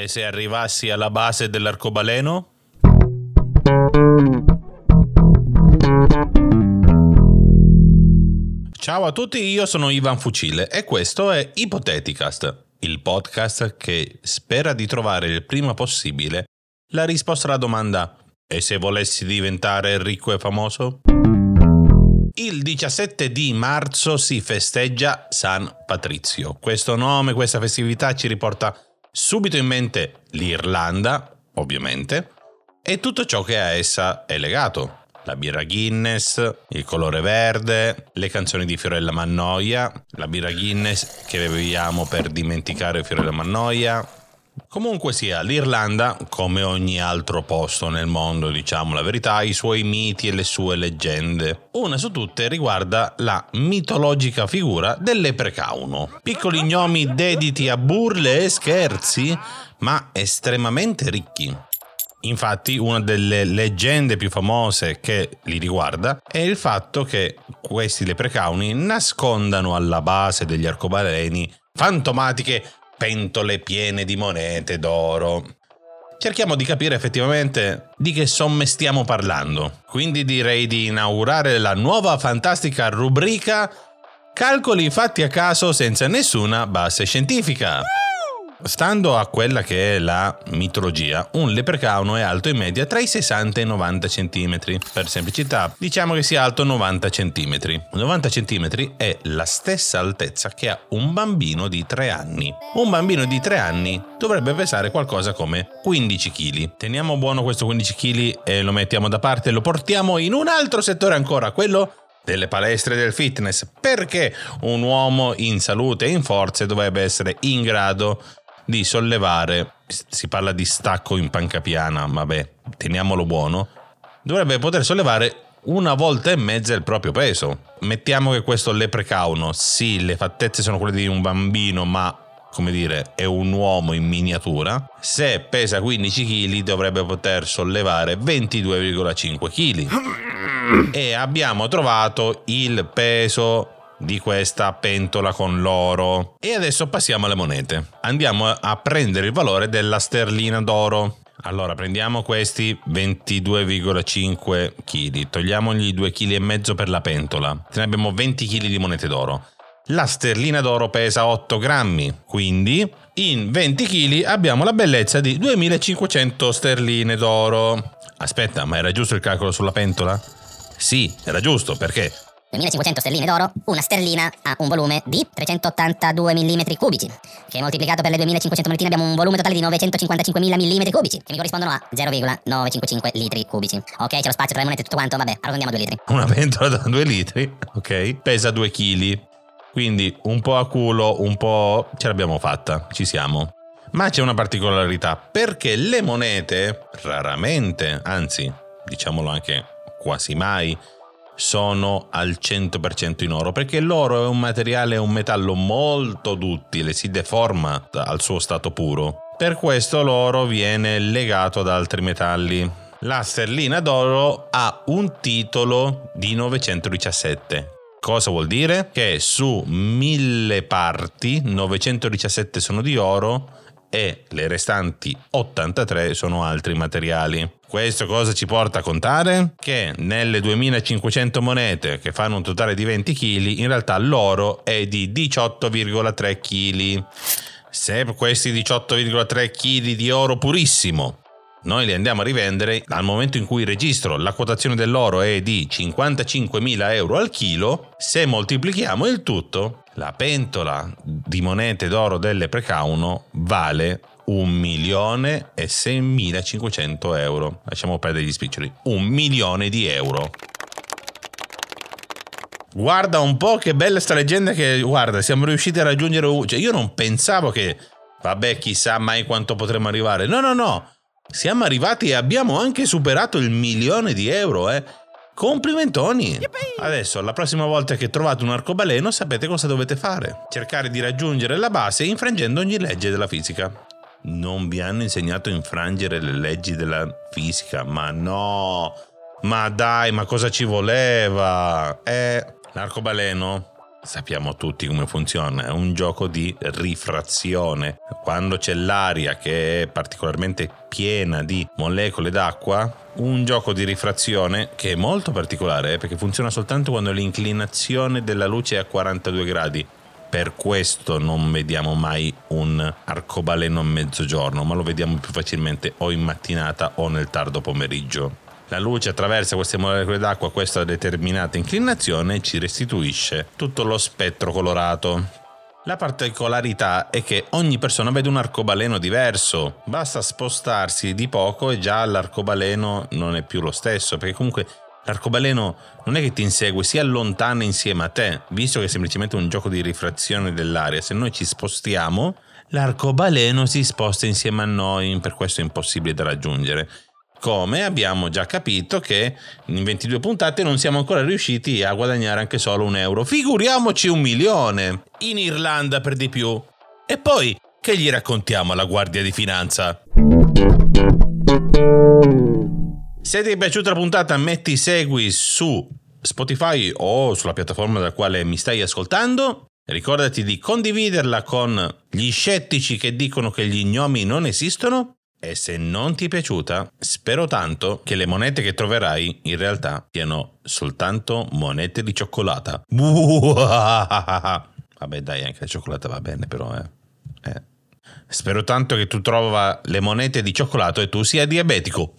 E se arrivassi alla base dell'arcobaleno? Ciao a tutti, io sono Ivan Fucile e questo è Ipoteticast, il podcast che spera di trovare il prima possibile la risposta alla domanda: e se volessi diventare ricco e famoso? Il 17 di marzo si festeggia San Patrizio. Questo nome, questa festività ci riporta subito in mente l'Irlanda, ovviamente, e tutto ciò che a essa è legato. La birra Guinness, il colore verde, le canzoni di Fiorella Mannoia, la birra Guinness che beviamo per dimenticare Fiorella Mannoia. Comunque sia, l'Irlanda, come ogni altro posto nel mondo, diciamo la verità, ha i suoi miti e le sue leggende. Una su tutte riguarda la mitologica figura del Leprecauno. Piccoli gnomi dediti a burle e scherzi, ma estremamente ricchi. Infatti, una delle leggende più famose che li riguarda è il fatto che questi leprecauni nascondano alla base degli arcobaleni fantomatiche pentole piene di monete d'oro. Cerchiamo di capire effettivamente di che somme stiamo parlando. Quindi direi di inaugurare la nuova fantastica rubrica Calcoli fatti a caso senza nessuna base scientifica. Stando a quella che è la mitologia, un leprecauno è alto in media tra i 60 e i 90 cm. Per semplicità, diciamo che sia alto 90 cm. 90 cm è la stessa altezza che ha un bambino di 3 anni. Un bambino di 3 anni dovrebbe pesare qualcosa come 15 kg. Teniamo buono questo 15 kg e lo mettiamo da parte e lo portiamo in un altro settore ancora, quello delle palestre del fitness, perché un uomo in salute e in forze dovrebbe essere in grado di sollevare, si parla di stacco in panca piana, vabbè, teniamolo buono, dovrebbe poter sollevare 1,5 volte il proprio peso. Mettiamo che questo leprecauno, sì, le fattezze sono quelle di un bambino, ma come dire, è un uomo in miniatura. Se pesa 15 kg dovrebbe poter sollevare 22,5 kg. E abbiamo trovato il peso di questa pentola con l'oro. E adesso passiamo alle monete. Andiamo a prendere il valore della sterlina d'oro. Allora prendiamo questi 22,5 kg, togliamogli 2,5 kg per la pentola. Ne abbiamo 20 kg di monete d'oro. La sterlina d'oro pesa 8 grammi, quindi in 20 kg abbiamo la bellezza di 2500 sterline d'oro. Aspetta, ma era giusto il calcolo sulla pentola? Sì, era giusto, perché 2500 sterline d'oro, una sterlina ha un volume di 382 mm cubici, che moltiplicato per le 2500 monetine abbiamo un volume totale di 955.000 mm cubici, che mi corrispondono a 0,955 litri cubici. Ok, c'è lo spazio tra le monete e tutto quanto, vabbè, arrondiamo a 2 litri. Una pentola da 2 litri, ok, pesa 2 kg, quindi un po' a culo, un po' ce l'abbiamo fatta, ci siamo. Ma c'è una particolarità, perché le monete raramente, anzi, diciamolo anche quasi mai, sono al 100% in oro, perché l'oro è un materiale, un metallo molto duttile, si deforma al suo stato puro. Per questo l'oro viene legato ad altri metalli. La sterlina d'oro ha un titolo di 917. Cosa vuol dire? Che su 1000 parti 917 sono di oro e le restanti 83 sono altri materiali. Questo cosa ci porta a contare? Che nelle 2500 monete, che fanno un totale di 20 kg, in realtà l'oro è di 18,3 kg. Se questi 18,3 kg di oro purissimo noi li andiamo a rivendere, al momento in cui registro la quotazione dell'oro è di 55.000 euro al chilo, se moltiplichiamo il tutto, la pentola di monete d'oro del Leprecauno vale 1.006.500 euro. Lasciamo perdere gli spiccioli. 1 milione di euro. Guarda un po' che bella sta leggenda che, guarda, siamo riusciti a raggiungere. Cioè, io non pensavo che, vabbè, chissà mai quanto potremmo arrivare. No. Siamo arrivati e abbiamo anche superato il 1 milione di euro, eh. Complimentoni! Adesso, la prossima volta che trovate un arcobaleno, sapete cosa dovete fare. Cercare di raggiungere la base infrangendo ogni legge della fisica. Non vi hanno insegnato a infrangere le leggi della fisica, ma no! Ma dai, ma cosa ci voleva? L'arcobaleno Sappiamo tutti come funziona, è un gioco di rifrazione. Quando c'è l'aria che è particolarmente piena di molecole d'acqua, un gioco di rifrazione che è molto particolare, perché funziona soltanto quando l'inclinazione della luce è a 42 gradi. Per questo non vediamo mai un arcobaleno a mezzogiorno, ma lo vediamo più facilmente o in mattinata o nel tardo pomeriggio. La luce attraversa queste molecole d'acqua a questa determinata inclinazione e ci restituisce tutto lo spettro colorato. La particolarità è che ogni persona vede un arcobaleno diverso, basta spostarsi di poco e già l'arcobaleno non è più lo stesso, perché comunque l'arcobaleno non è che ti insegue, si allontana insieme a te, visto che è semplicemente un gioco di rifrazione dell'aria. Se noi ci spostiamo, l'arcobaleno si sposta insieme a noi, per questo è impossibile da raggiungere. Come abbiamo già capito che in 22 puntate non siamo ancora riusciti a guadagnare anche solo €1, figuriamoci 1 milione, in Irlanda per di più. E poi che gli raccontiamo alla Guardia di Finanza? Se ti è piaciuta la puntata, metti segui su Spotify o sulla piattaforma da quale mi stai ascoltando. Ricordati di condividerla con gli scettici che dicono che gli gnomi non esistono. E se non ti è piaciuta, spero tanto che le monete che troverai in realtà siano soltanto monete di cioccolata. Vabbè dai, anche la cioccolata va bene però, Spero tanto che tu trova le monete di cioccolato e tu sia diabetico.